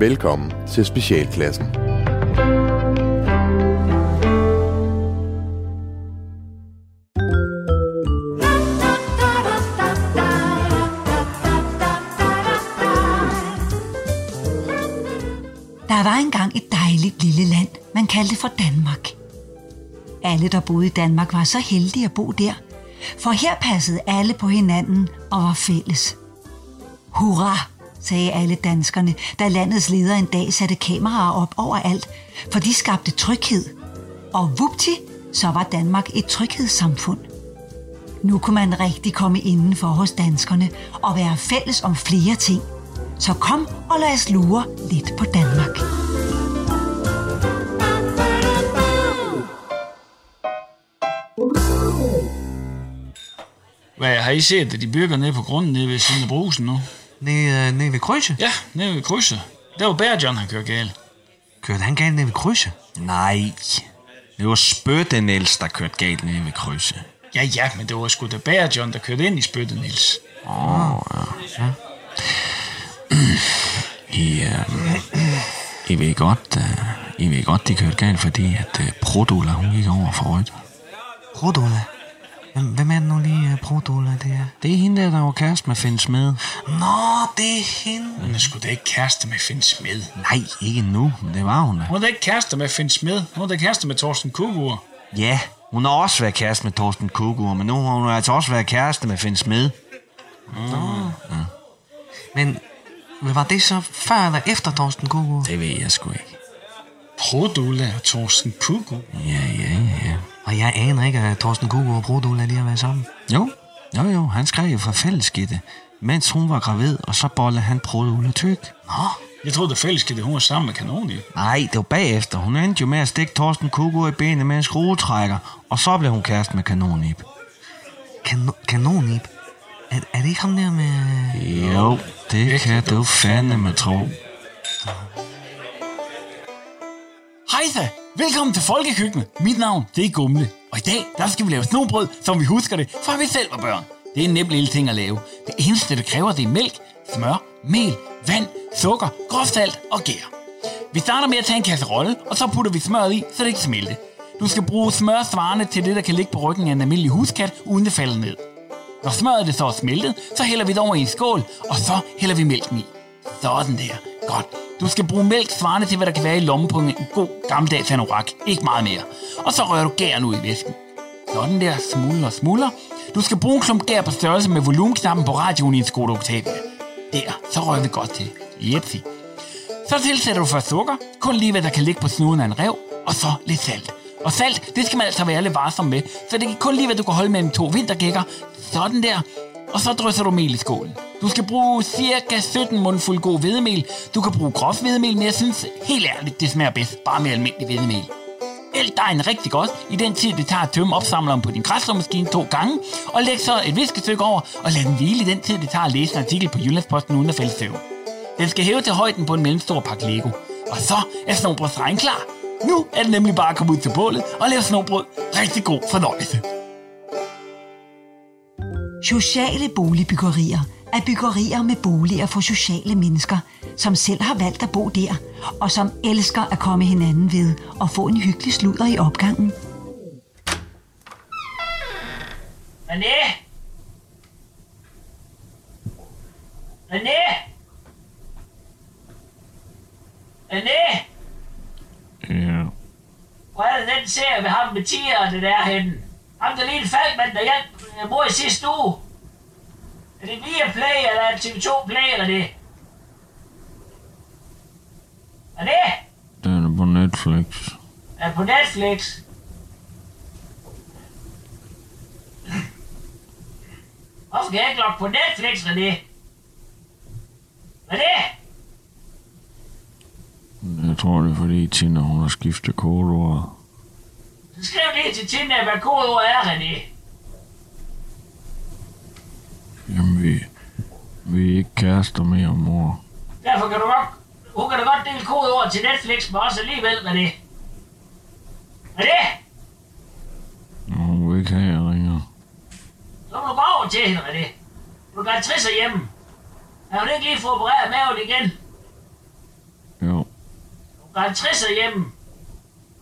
Velkommen til Specialklassen. Der var engang et dejligt lille land, man kaldte for Danmark. Alle, der boede i Danmark, var så heldige at bo der, for her passede alle på hinanden og var fælles. Hurra, sagde alle danskerne, da landets leder en dag satte kameraer op overalt, for de skabte tryghed. Og vupti, så var Danmark et tryghedssamfund. Nu kunne man rigtig komme indenfor hos danskerne og være fælles om flere ting. Så kom og lad os lure lidt på Danmark. Hvad har I set, at de bygger nede på grunden nede ved siden af Brugsen nu? Nede ved krydset? Ja, nede ved krydset. Der var Bære John, han kørte galt. Kørte han galt nede ved krydset? Nej. Det var Spøtte Niels, der kørte galt nede ved krydset. Ja, men det var sgu da Bære John, der kørte ind i Spøtte Niels. Ja. I ved godt, de kørte galt, fordi at Produla, hun gik over for rødt. Produla? Hvem er det nu lige, Produla, det er? Det er hende der var kæreste med Finn Smed. Nå, det er hende. Hun er sgu da ikke kæreste med Finn Smed. Nej, ikke nu, men det var hun da. Hun er da ikke kæreste med Finn Smed. Hun er da kæreste med Torsten Kogur. Ja, hun har også været kæreste med Torsten Kogur, men nu har hun altså også været kæreste med Finn Smed. Ja. Men var det så før eller efter Torsten Kogur? Det ved jeg sgu ikke. Produla og Torsten Kogur? Ja. Og jeg aner ikke, at Torsten Kogur og Produla lige har været sammen. Jo, han skrev jo for fællesskidte, mens hun var gravid, og så bollede han Produla tyk. Nå? Jeg troede, at fællesskidte, hun var sammen med Kanonien. Nej, det var bagefter. Hun endte jo med at stikke Torsten Kogur i benene med en skruetrækker, og så blev hun kæreste med Kanonip. Kanonip? Er det ikke ham der med... Jo, det kan du fandeme tro. Hej da! Velkommen til Folkekøkkenet. Mit navn, det er Gumle. Og i dag, der skal vi lave snobrød, som vi husker det, fra vi selv var børn. Det er en nem lille ting at lave. Det eneste, det kræver, det er mælk, smør, mel, vand, sukker, groft salt og gær. Vi starter med at tage en kasserolle, og så putter vi smøret i, så det ikke smelter. Du skal bruge smør svarende til det, der kan ligge på ryggen af en almindelig huskat, uden det falder ned. Når smøret det så er smeltet, så hælder vi det over i en skål, og så hælder vi mælken i. Sådan der. Godt. Du skal bruge mælk svarende til, hvad der kan være i lommen på en god gammeldags anorak. Ikke meget mere. Og så rører du gæren ud i væsken. Sådan der, smuldrer. Du skal bruge en klump gær på størrelse med volumenknappen på radioen i en Skoda Octavia. Der, så rører vi godt til. Jepsi. Så tilsætter du først sukker, kun lige hvad der kan ligge på snuden af en rev, og så lidt salt. Og salt, det skal man altså være lidt varsom med, så det er kun lige hvad du kan holde mellem to vintergækker. Sådan der. Og så drysser du mel i skålen. Du skal bruge cirka 17 mundfuld god hvedemel. Du kan bruge groft hvedemel, men jeg synes helt ærligt, det smager bedst bare med almindelig hvedemel. Æld dejen rigtig godt i den tid, det tager at tømme opsamleren på din græsslåmaskine 2 gange, og læg så et viskestykke over og lad den hvile i den tid, det tager at læse en artikel på Jyllandsposten uden at falde søvn. Den skal hæve til højden på en mellemstor pakke Lego. Og så er snobrødsrejen klar. Nu er det nemlig bare at komme ud til bålet og lave snobrød. Rigtig god fornøjelse. Sociale boligbyggerier er byggerier med boliger for sociale mennesker, som selv har valgt at bo der, og som elsker at komme hinanden ved og få en hyggelig sludder i opgangen. René? Ja. Hvor er det den serie med ham med tierne der henne? Ham der lille faldmand, der hjalp mor i sidste uge. Er det Viaplay, eller er det TV2 Play, eller det? Er det? Det er på Netflix. Er det på Netflix? Hvorfor kan jeg ikke logge på Netflix, René? Er det? Jeg tror, det er fordi Tina, hun har skiftet kodeordet. Så skriv lige til Tina, hvad kodeordet er, René. Jamen, vi er ikke kærester mere, mor. Derfor kan du godt... Hun kan da godt dele kodeord til Netflix med os alligevel, René. René? Nå, hun vil ikke have, jeg ringer. Så må du gå over til hende, René. Du kan gøre trisser hjemme. Har hun ikke lige fået opereret maven igen? fra 60'er hjemme.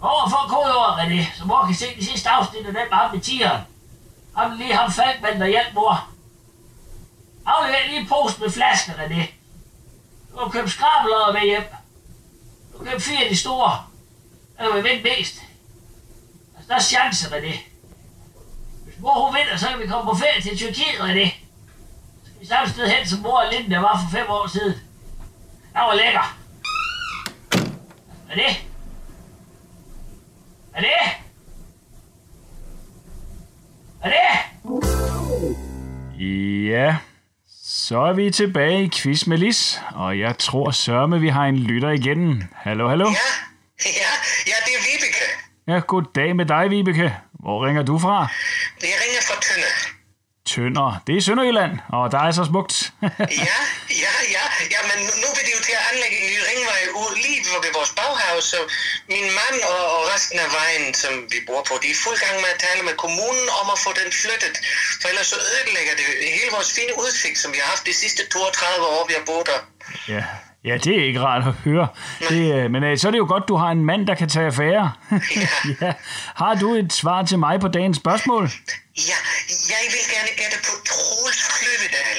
Overfor kodeord af det, så mor kan se de sidste afsnit af den med ham med tigeren. Ham lige ham fandt man, der hjalp mor. Aflever lige en pose med flaskerne af det. Du kan købe skrabler med hjem. Du kan købe 4 af de store. Der kan vi vinde mest. Altså, der er chancer med det. Hvis mor hun vinder, så kan vi komme på ferie til Tyrkiet med det. Så skal vi samme sted hen som mor og Linde, der var for 5 år siden. Der var lækker. Hvad er det? Hvad er det? Hvad er det? Ja, så er vi tilbage i Quiz med Lis, og jeg tror sørme, vi har en lytter igen. Hallo, hallo? Ja, det er Vibeke. Ja, goddag med dig, Vibeke. Hvor ringer du fra? Jeg ringer fra Tønder. Tønder, det er Sønderjylland, og der er så smukt. Ja, men nu vil de jo til at anlægge en ny ringvej lige ved vores baghave, så min mand og resten af vejen, som vi bor på, de er fuld gang med at tale med kommunen om at få den flyttet, for ellers så ødelægger det hele vores fine udsigt, som vi har haft de sidste 32 år, vi har boet der. Ja, det er ikke rart at høre. Det, men så er det jo godt, du har en mand, der kan tage affære. Ja. Har du et svar til mig på dagens spørgsmål? Ja, jeg vil gerne gætte på Troels Kløvedal.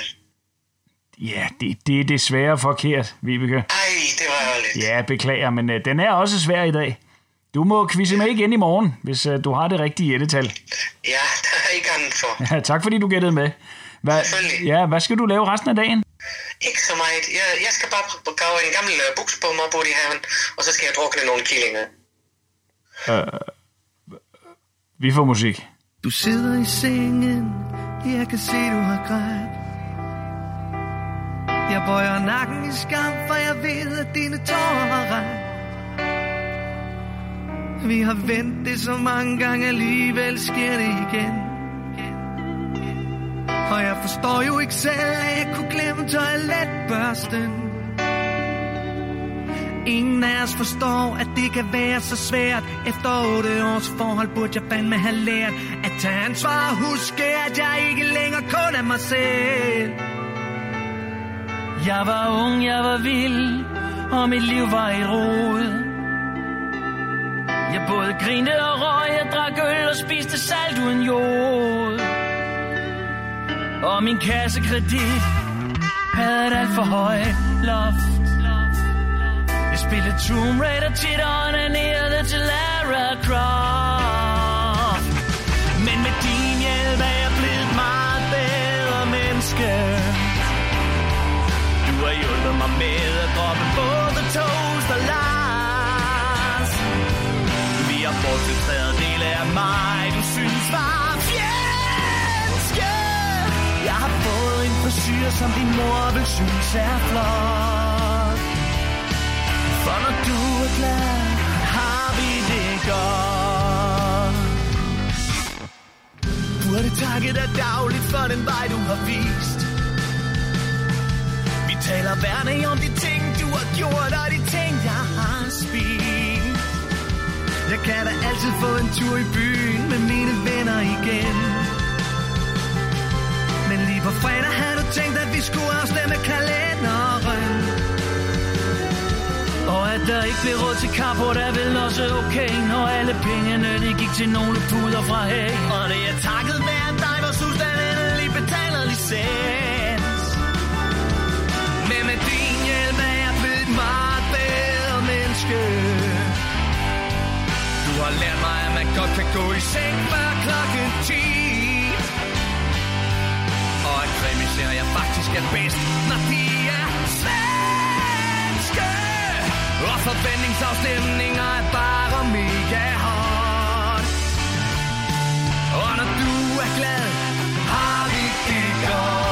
Ja, det er desværre forkert, Vibeke. Ej, det var ærligt. Ja, beklager, men den er også svær i dag. Du må quizze med igen i morgen, hvis du har det rigtige gættetal. Ja, der er ikke andet for. Ja, tak fordi du gættede med. Selvfølgelig. Ja, hvad skal du lave resten af dagen? Ikke så meget. Jeg skal bare grave en gammel buks på mig og i haven, og så skal jeg drukne nogle killinger. Vi får musik. Du sidder i sengen, jeg kan se, du har grædt. Jeg bøjer nakken i skam, for jeg ved, at dine tårer har regn. Vi har vendt det så mange gange, alligevel sker det igen. Og jeg forstår jo ikke selv, at jeg kunne glemme toiletbørsten. Ingen af os forstår, at det kan være så svært. Efter 8 års forhold burde jeg fandme have lært at tage ansvar og huske, at jeg ikke længere kun er mig selv. Jeg var ung, jeg var vild, og mit liv var et rod. Jeg både grinte og røg, jeg drak øl og spiste salt uden jord. Og min kassekredit havde et alt for højt loft. Jeg spillede Tomb Raider tit og onanerede til Lara Croft. Men med din hjælp er jeg blevet meget bedre menneske. Jeg hjulpet mig med at droppe både Toast og Lars. Vi har brugt en tredjedel af mig, du synes var fjendske. Jeg har fået en frisyr, som din mor vil synes er flot. For når du er glad, har vi det godt. Burde takke dig dagligt for den vej, du har vist. Taler værne om de ting, du har gjort, og de ting, jeg har spist. Jeg kan da altid få en tur i byen med mine venner igen. Men lige på fredag havde du tænkt, at vi skulle afstemme kalenderen. Og at der ikke blev råd til carport, der vel også okay, når alle pengene, de gik til nogle puder fra hæg. Og det er takket være dig, hvor Susan endelig betaler licens. Med din hjælp er jeg blevet meget bedre menneske. Du har lært mig, at man godt kan gå i seng før klokken 10. Og at krimiser jeg faktisk er bedst, når de er svenske. Og forventningsafstemninger er bare mega hot. Og når du er glad, har vi det godt.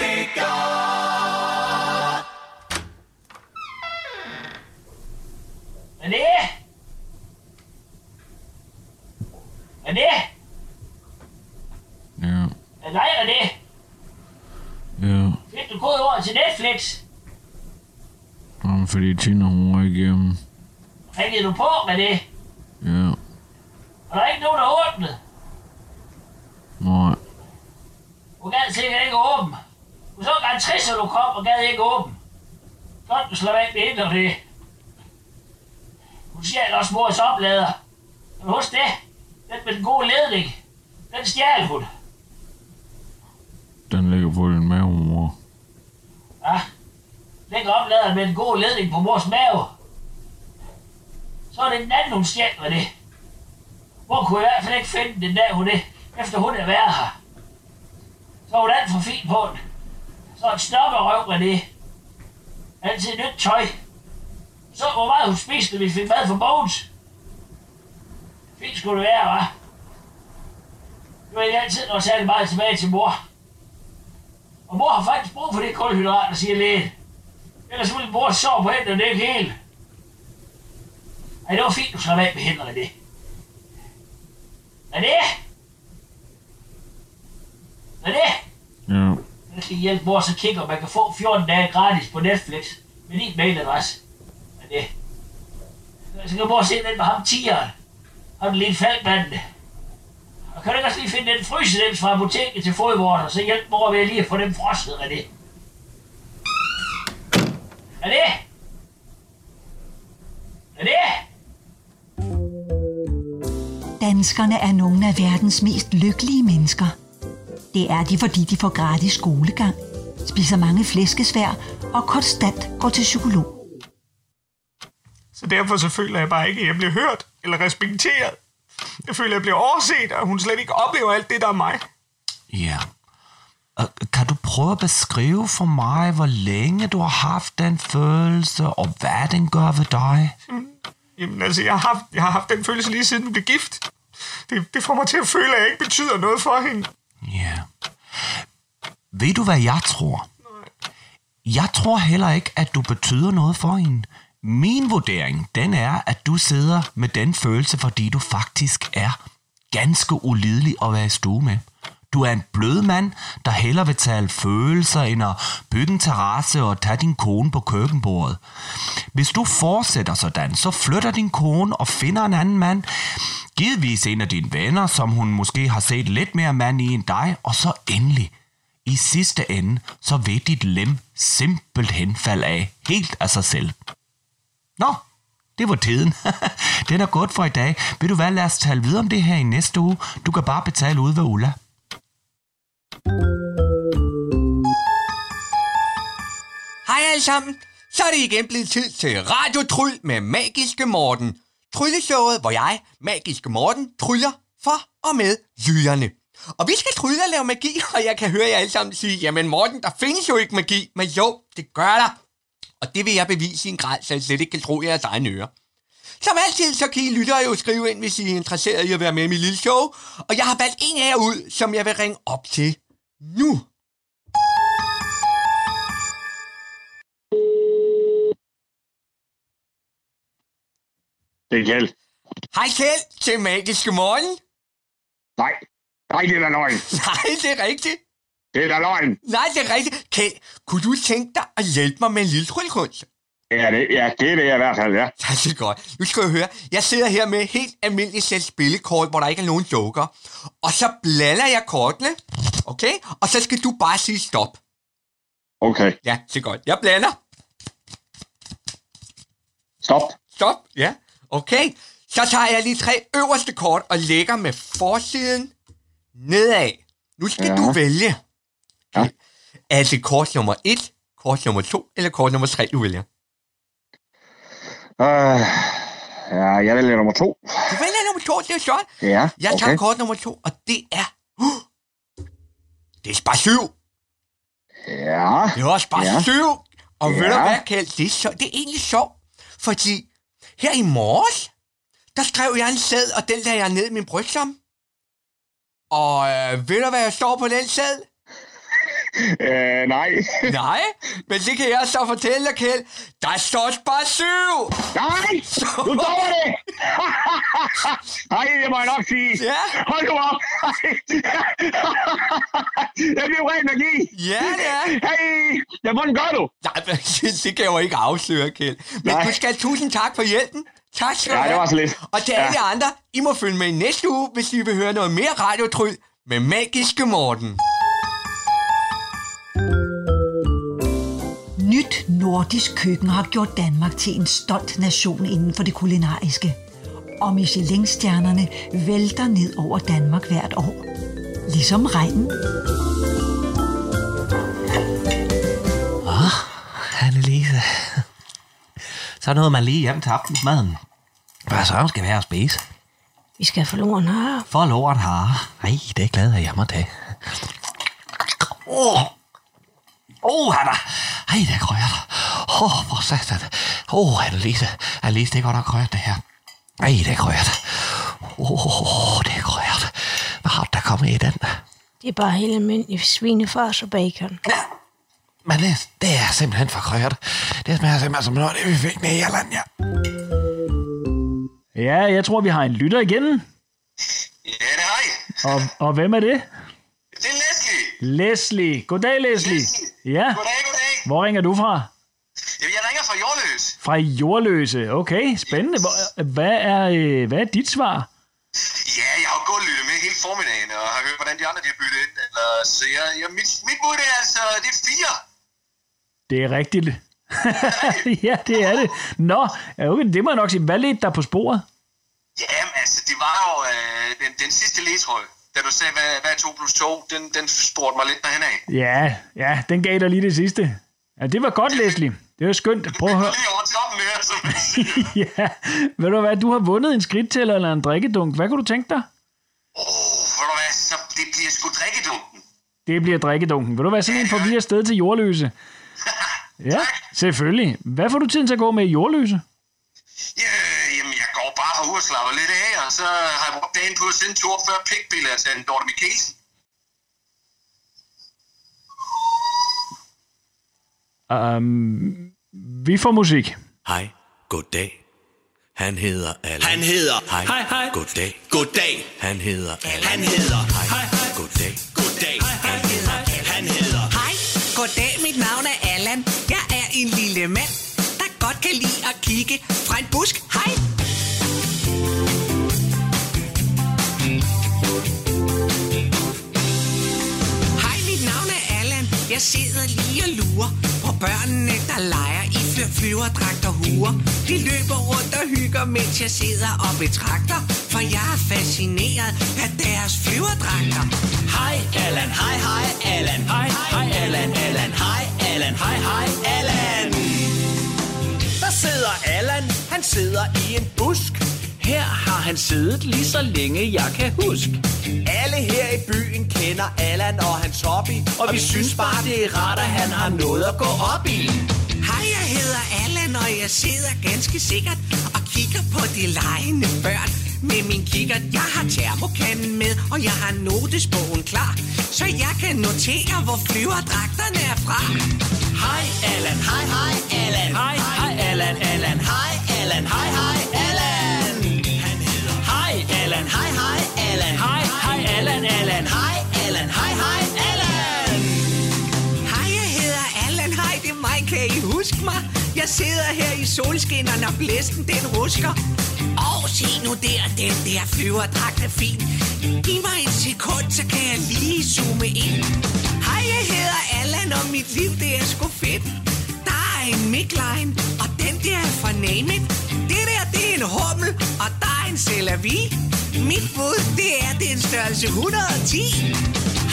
Ja. Er det dig, René? Ja. Fik du kodeordet til Netflix? Jamen, fordi Tina, hun var igennem. Ringede du på med det? Ja. Og der er ikke nogen, der åbnede? Nej. Du gad sikkert ikke åbne. Du så galt trist, at du kom og gad ikke åbne. Godt, du slår ikke ind om det. Hun siger, at også mors oplader. Kan du huske det? Den med den gode ledning. Den stjal hun. Den ligger på din mave, mor. Ja. Lægger opladeren med en god ledning på mors mave. Så er det den anden, hun stjal med det. Mor kunne i hvert fald ikke finde den dag, hun det, efter hun er været her. Så var hun alt for fin på den. Så en snopperøv med det. Altid nyt tøj. Så hvor meget hun spiste, hvis vi fik mad for Bones. Fint skulle det være, hva'? Det var ikke altid noget særlig meget tilbage til mor. Og mor har faktisk brug for det kulhydrat, der siger lægen. Ellers ville mor sove på hænderne, det er ikke hele. Ej, det var fint, du slap af med hænderne, det. Er det? Er det? Ja. Jeg skal hjælpe mor, så kigger man kan få 14 dage gratis på Netflix med din mailadresse. Er det? Så kan mor se den med ham tigeren. Og den lille faldbande. Og kan du ikke også lige finde den frysenems fra apoteket til fodvorter, så hjælp mor ved lige at få dem frosset, er det? Er det? Er det? Danskerne er nogle af verdens mest lykkelige mennesker. Det er de, fordi de får gratis skolegang, spiser mange flæskesvær og konstant går til psykolog. Så derfor så føler jeg bare ikke, at jeg bliver hørt eller respekteret. Jeg føler, at jeg bliver overset, og hun slet ikke oplever alt det, der er mig. Ja. Kan du prøve at beskrive for mig, hvor længe du har haft den følelse, og hvad den gør ved dig? Jamen altså, jeg har haft den følelse lige siden vi blev gift. Det får mig til at føle, at jeg ikke betyder noget for hende. Ja. Ved du, hvad jeg tror? Nej. Jeg tror heller ikke, at du betyder noget for hende. Min vurdering, den er, at du sidder med den følelse, fordi du faktisk er ganske ulidelig at være i stue med. Du er en blød mand, der hellere vil tale følelser end at bygge en terrasse og tage din kone på køkkenbordet. Hvis du fortsætter sådan, så flytter din kone og finder en anden mand. Givetvis en af dine venner, som hun måske har set lidt mere mand i end dig. Og så endelig, i sidste ende, så vil dit lem simpelthen falde af helt af sig selv. Nå, det var tiden. Den er godt for i dag. Ved du hvad, lad os tale videre om det her i næste uge. Du kan bare betale ude ved Ulla. Hej alle sammen. Så er det igen blevet tid til Radio Tryl med Magiske Morten. Trylleshowet, hvor jeg, Magiske Morten, tryller for og med jyderne. Og vi skal trylle og lave magi, og jeg kan høre jer alle sammen sige, jamen Morten, der findes jo ikke magi. Men jo, det gør der. Og det vil jeg bevise i en grad, så jeg slet ikke kan tro jeres egne ører. Som altid, så kan I lyttere jo skrive ind, hvis I er interesseret i at være med i mit lille show. Og jeg har valgt en af jer ud, som jeg vil ringe op til nu. Det er Kjeld. Hej Kjeld, til Magiske Morgen. Nej, det er da løgn. Nej, det er rigtigt. Det er da løgn. Nej, det er rigtigt. Kjeld, kunne du tænke dig at hjælpe mig med en lille tryllekunst? Ja, det er det i hvert fald, ja. Ja, det er godt. Nu skal jeg høre. Jeg sidder her med helt almindeligt sæt spillekort, hvor der ikke er nogen joker. Og så blander jeg kortene, okay? Og så skal du bare sige stop. Okay. Ja, det er godt. Jeg blander. Stop, ja. Okay. Så tager jeg lige 3 øverste kort og lægger med forsiden nedad. Nu skal du vælge. Ja. Er det kort nummer 1, kort nummer 2 eller kort nummer 3, du vælger? Jeg vælger nummer 2. Du vælger nummer 2, det er jo sjovt. Ja, okay. Jeg tager kort nummer 2, og det er... Det er spar 7. Ja. Det var spar 7. Og ved du hvad, Kjeld, det er egentlig sjovt, fordi her i morges, der skrev jeg en sæd, og den lagde jeg ned i min brystlomme. Og ved du hvad, jeg står på den sæd? Nej. Men det kan jeg så fortælle dig, Kjeld. Der står bare 7. Nej, du dog det. Nej, det må jeg nok sige. Ja. Hold nu op. Jeg bliver ren energi. Ja, det er. Hey, hvordan gør du? Nej, det kan jeg jo ikke afsløre, Kjeld. Men du skal tusind tak for hjælpen. Tak skal du have. Ja, det var så lidt. Og til alle andre, I må følge med i næste uge, hvis I vil høre noget mere radiotryd med Magiske Morten. Nyt nordisk køkken har gjort Danmark til en stolt nation inden for det kulinariske. Og Michelin-stjernerne vælter ned over Danmark hvert år. Ligesom regnen. Annelise. Så nåede man lige hjem til aftensmaden. Hvad så skal være at spise? Vi skal forloren hare. Forloren hare. Ej, det er glad af jammer dag. Hanna. Ej, det er krøjert. Hvor satan. Annelise. Annelise, det er godt nok krøjert, det her. Ej, det er krøjert. Det er krøjert. Hvad har der kommet i den? Det er bare helt almindelig svinefars og bacon. Ja. Men det er simpelthen for krøjert. Det smager simpelthen som noget, det vi fik med i Irland, ja. Ja, jeg tror, vi har en lytter igen. Ja, det har jeg. Og hvem er det? Det er Leslie. Goddag, Leslie. Ja. Goddag. Hvor ringer du fra? Jamen, jeg ringer fra Jordløse. Fra Jordløse, okay. Spændende. Hvad er dit svar? Ja, jeg har jo gået og lyttet med hele formiddagen, og har hørt, hvordan de andre har byttet ind. Eller, så mit bud er altså, det er 4. Det er rigtigt. Ja, det er det. Nå, okay, det må jeg nok sige. Hvad ledte der på sporet? Jamen, altså, det var jo den sidste ledtråd. Da du sagde, hvad er 2+2, den spurgte mig lidt derhen af. Ja, den gav dig lige det sidste. Ja, det var godt, Leslie. Det var skønt. Prøv at høre. Ja, ved du hvad, du har vundet en skridtæller eller en drikkedunk. Hvad kunne du tænke dig? Ved du hvad, så det bliver sgu drikkedunken. Det bliver drikkedunken. Ved du hvad, sådan en forvirrer sted til Jordløse. Ja, selvfølgelig. Hvad får du tiden til at gå med i Jordløse? Jamen, jeg går bare herude og slapper lidt af, og så har jeg brugt dagen på at sende 42 pikbilleder til en Dorte Mikkelsen. Vi får musik. Hej, goddag. Han hedder Allan. Han hedder. Hej, hej. Goddag. Goddag. Han hedder Allan. Han hedder. Hej, hej. Goddag. Goddag. Han hedder Allan. Han hedder. Hej, goddag. Mit navn er Allan. Jeg er en lille mand, der godt kan lide at kigge fra en busk. Hej. Hej, mit navn er Allan. Jeg sidder lige og lurer på børnene, der leger i flyverdragter huer. De løber rundt og hygger, mens jeg sidder og betragter, for jeg er fascineret af deres flyverdragter. Hej Allan, hej hej Allan, hej hej Allan, Allan, hej Allan, hej hej Allan. Der sidder Allan, han sidder i en busk. Her har han siddet lige så længe jeg kan huske. Alle her i byen kender Allan og hans hobby, og vi synes bare det er rart, at han har noget at gå op i. Hej, jeg hedder Allan, og jeg sidder ganske sikkert og kigger på de legende børn med min kikkert. Jeg har termokanden med, og jeg har notesbogen klar, så jeg kan notere, hvor flyverdragterne er fra. Hej, Allan. Hej, hej, Allan. Hej, hej, Allan, Allan. Hej, Allan. Hej, hej, Allan. Han hedder. Hej, Allan. Hej, hej, Allan. Hej, hej, Allan, Allan. Hej, Allan. Hej, hej, Allan. Hej, jeg hedder Allan. Hej, det er mig, kan I huske mig? Jeg sidder her i solskinnerne, og blæsten den rusker. Og se nu der, den der flyverdragt er fin. Giv mig en sekund, så kan jeg lige zoome ind. Hej, jeg hedder Allan, og mit liv, det er sgu fedt. Der er en midline, og den der er fra Name It. Det der, det er en hummel, og der er en cellavi. Mit bud, det er en størrelse 110.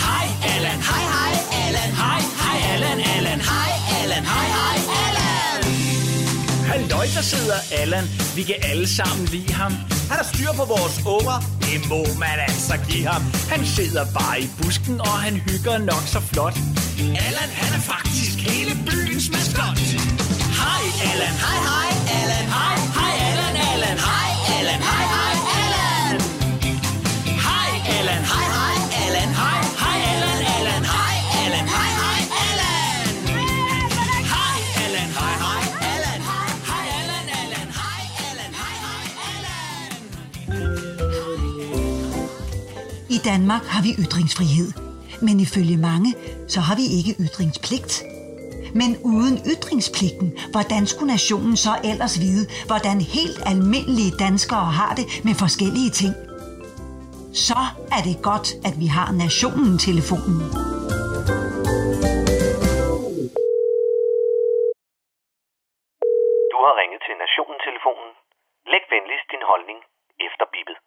Hej, Allan. Hej, hej, Allan. Hej, hej, Allan, Allan. Hej, Allan. Hej, hej, Allan. Halløj, der sidder Allan. Vi kan alle sammen lide ham. Han har styr på vores unger. Det må man altså give ham. Han sidder bare i busken, og han hygger nok så flot. Allan, han er faktisk hele byens maskot. Hej, Allan. Hej, hej, Allan. Hej, hej, Allan, Allan. Hej, Allan. Hej, hej, Allan. Hej, Allan. Hej, hej, Allan. Hej, hej, Allan. Hej, Allan. Hej, hej. I Danmark har vi ytringsfrihed, men ifølge mange, så har vi ikke ytringspligt. Men uden ytringspligten, hvordan skulle nationen så ellers vide, hvordan helt almindelige danskere har det med forskellige ting? Så er det godt, at vi har Nationen-telefonen. Du har ringet til Nationen-telefonen. Læg venligst din holdning efter bippet.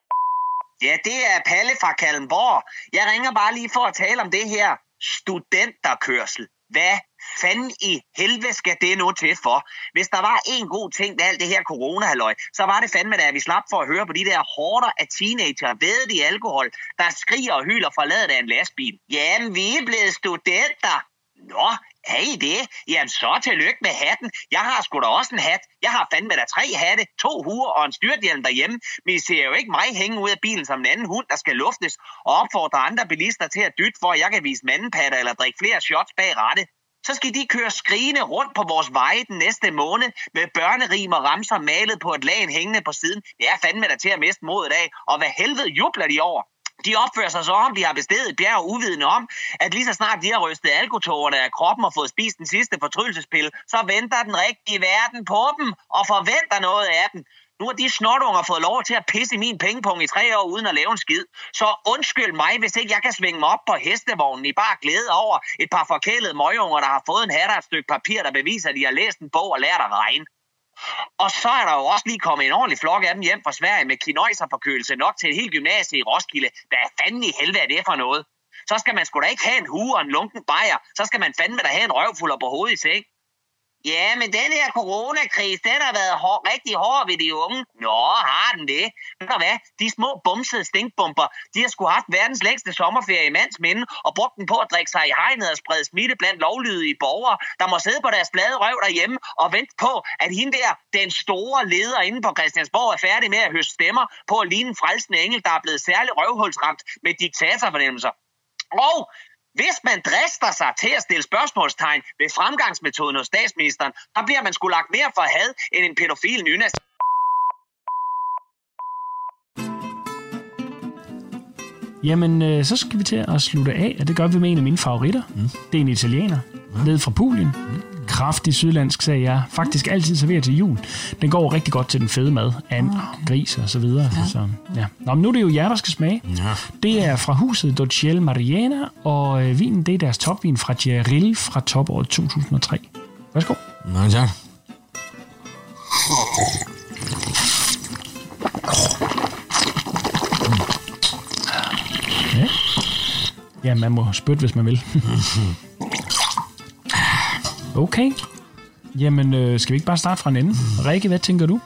Ja, det er Palle fra Kalundborg. Jeg ringer bare lige for at tale om det her studenterkørsel. Hvad fanden i helvede skal det nu til for? Hvis der var en god ting ved alt det her coronahalløj, så var det fandme da, at vi slap for at høre på de der horder af teenager vædet i alkohol, der skriger og hyler forladet af en lastbil. Jamen, vi er blevet studenter. Nå, er I det? Jamen, så tillykke med hatten. Jeg har sgu da også en hat. Jeg har fandme da 3 hatte, 2 huer og en styrthjelm derhjemme. Men I ser jo ikke mig hænge ud af bilen som en anden hund, der skal luftes og opfordre andre bilister til at dytte, hvor jeg kan vise mandepatter eller drikke flere shots bag rattet. Så skal de køre skrigende rundt på vores veje den næste måned med børnerim og ramser malet på et lagen hængende på siden. Det er fandme da til at miste modet af, og hvad helvede jubler de over? De opfører sig så om, de har bestedet et bjerg uvidende om, at lige så snart de har rystet alkotårerne af kroppen og fået spist den sidste fortryllelsespille, så venter den rigtige verden på dem og forventer noget af den. Nu har de snotunger fået lov til at pisse min pengepung i 3 år uden at lave en skid. Så undskyld mig, hvis ikke jeg kan svinge mig op på hestevognen i bare glæde over et par forkælede møgunger, der har fået en hat og et stykke papir, der beviser, at de har læst en bog og lært at regne. Og så er der jo også lige kommet en ordentlig flok af dem hjem fra Sverige med kinøjserforkølelse nok til et helt gymnasie i Roskilde. Hvad fanden i helvede er det for noget? Så skal man sgu da ikke have en hue og en lunken bajer. Så skal man fandme da have en røvfuld på hovedet i seng. Ja, men den her coronakris, den har været rigtig hård ved de unge. Nå, har den det? Ved du hvad? De små bumsede stinkbomber, de har sgu haft verdens længste sommerferie i mands minde og brugt den på at drikke sig i hegnet og sprede smitte blandt lovlydige borgere, der må sidde på deres blade røv derhjemme og vente på, at hende der, den store leder inde på Christiansborg, er færdig med at høste stemmer på at ligne en frelsende engel, der er blevet særlig røvhulsramt med diktatorfornemmelser. Og hvis man drister sig til at stille spørgsmålstegn ved fremgangsmetoden hos statsministeren, så bliver man sgu lagt mere for had end en pædofil nynast. Jamen, så skal vi til at slutte af, og det gør vi med en af mine favoritter. Mm. Det er en italiener, ned fra Pulien. Kraftig sydlandsk, sagde jeg. Faktisk altid serveret til jul. Den går rigtig godt til den fede mad. And, gris og så videre. Ja. Så, ja. Nå, men nu er det jo jer, der skal smage. Ja. Det er fra huset Docelle Mariana, og vinen, det er deres topvin fra Geril fra topåret 2003. Værsgo. Nej, tak. Ja. Ja, man må spytte, hvis man vil. Okay. Jamen, skal vi ikke bare starte fra en ende? Rikke, hvad tænker du?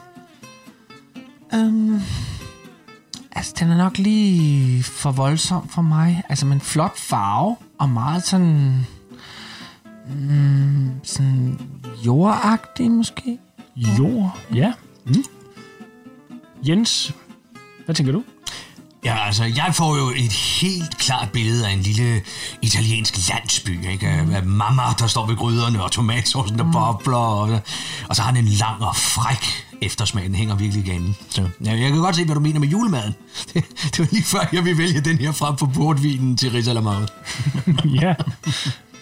Altså, den er nok lige for voldsom for mig. Altså, men flot farve og meget sådan... sådan jordagtig måske. Jord? Ja. Mm. Jens, hvad tænker du? Ja, altså, jeg får jo et helt klart billede af en lille italiensk landsby, ikke? Mamma, der står ved gryderne, og tomatsaucen, der bobler, og så har den en lang og fræk eftersmag, den hænger virkelig igennem. Så ja, jeg kan godt se, hvad du mener med julemaden. Det var lige før, jeg ville vælge den her frem på portvinen til risalamande. Ja.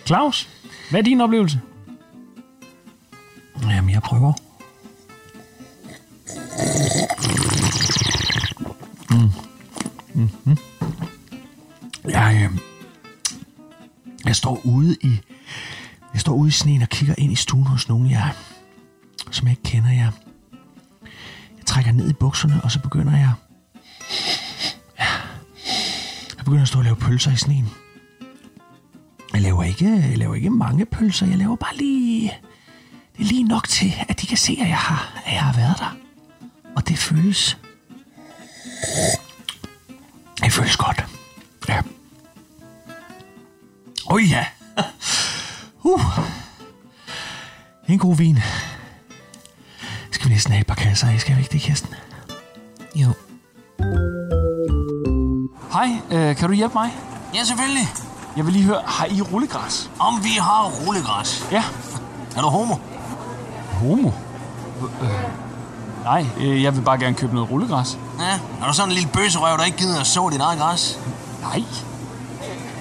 Claus, hvad er din oplevelse? Jamen, jeg prøver. Mm-hmm. Jeg står ude i sneen og kigger ind i stuen hos nogen, som jeg ikke kender. Jeg trækker ned i bukserne, og så begynder jeg begynder at stå og lave pølser i sneen. Jeg laver ikke mange pølser. Jeg laver bare lige det er lige nok til, at de kan se, at jeg har været der. Og det føles. Det føles godt. Ja. Oh ja. En god vin. Skal vi næsten have et par kasser af? Skal vi ikke det, Kirsten? Jo. Hej, kan du hjælpe mig? Ja, selvfølgelig. Jeg vil lige høre, har I rullegræs? Om vi har rullegræs? Ja. Er du homo? Homo? Nej, jeg vil bare gerne købe noget rullegræs. Ja, er du sådan en lille bøserøv, der ikke gider at så dit eget græs? Nej.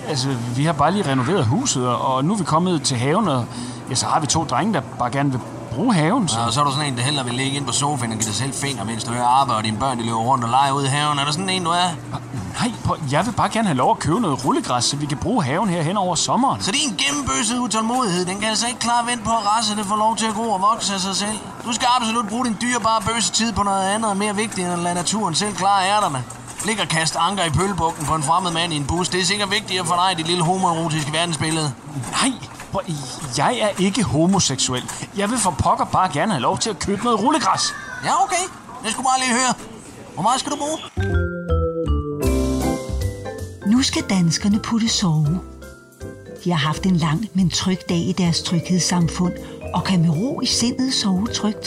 Altså, vi har bare lige renoveret huset, og nu er vi kommet til haven, og ja, så har vi 2 drenge, der bare gerne vil bruge haven. Så. Ja, og så er du sådan en, der hellere vil ligge ind på sofaen og give dig selv fingre, mens du hører arbejde, og dine børn de løber rundt og leger ude i haven. Er der sådan en, du er? Nej, prøv, jeg vil bare gerne have lov at købe noget rullegræs, så vi kan bruge haven her hen over sommeren. Så din gennembøssede utålmodighed, den kan altså ikke klare at vente på at rasse, det får lov til at gro og vokse af sig selv. Du skal absolut bruge din dyrebare bøssetid på noget andet og mere vigtigt, end at lade naturen selv klare ærterne. Ligge og kaste anker i pølbukken for en fremmed mand i en bus, det er sikkert vigtigere for dig i dit lille homoerotiske verdensbillede. Nej, prøv, jeg er ikke homoseksuel. Jeg vil for pokker bare gerne have lov til at købe noget rullegræs. Ja, okay. Jeg skulle bare lige høre. Hvor meget skal du bruge? Nu skal danskerne putte sove. De har haft en lang, men tryg dag i deres tryghedssamfund, og kan med ro i sindet sove trygt.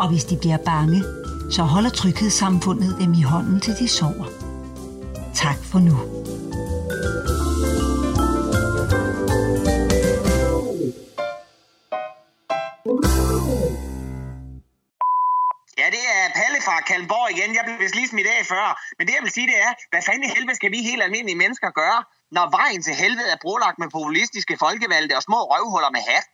Og hvis de bliver bange, så holder tryghedssamfundet dem i hånden, til de sover. Tak for nu. Ja, det er Palle fra Kalmborg igen. Jeg blev vist lige smidt af før. Men det, jeg vil sige, det er, hvad fanden i helvede skal vi helt almindelige mennesker gøre, når vejen til helvede er brolagt med populistiske folkevalgte og små røvhuller med hat?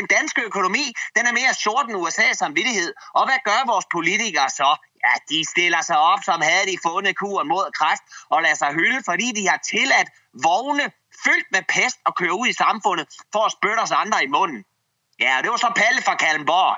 Den danske økonomi, den er mere sort end USA's samvittighed. Og hvad gør vores politikere så? Ja, de stiller sig op, som havde de fundet kuren mod kræft, og lader sig hylde, fordi de har tilladt vogne fyldt med pest og kører ud i samfundet for at spytte os andre i munden. Ja, og det var så Palle fra Kalmborg.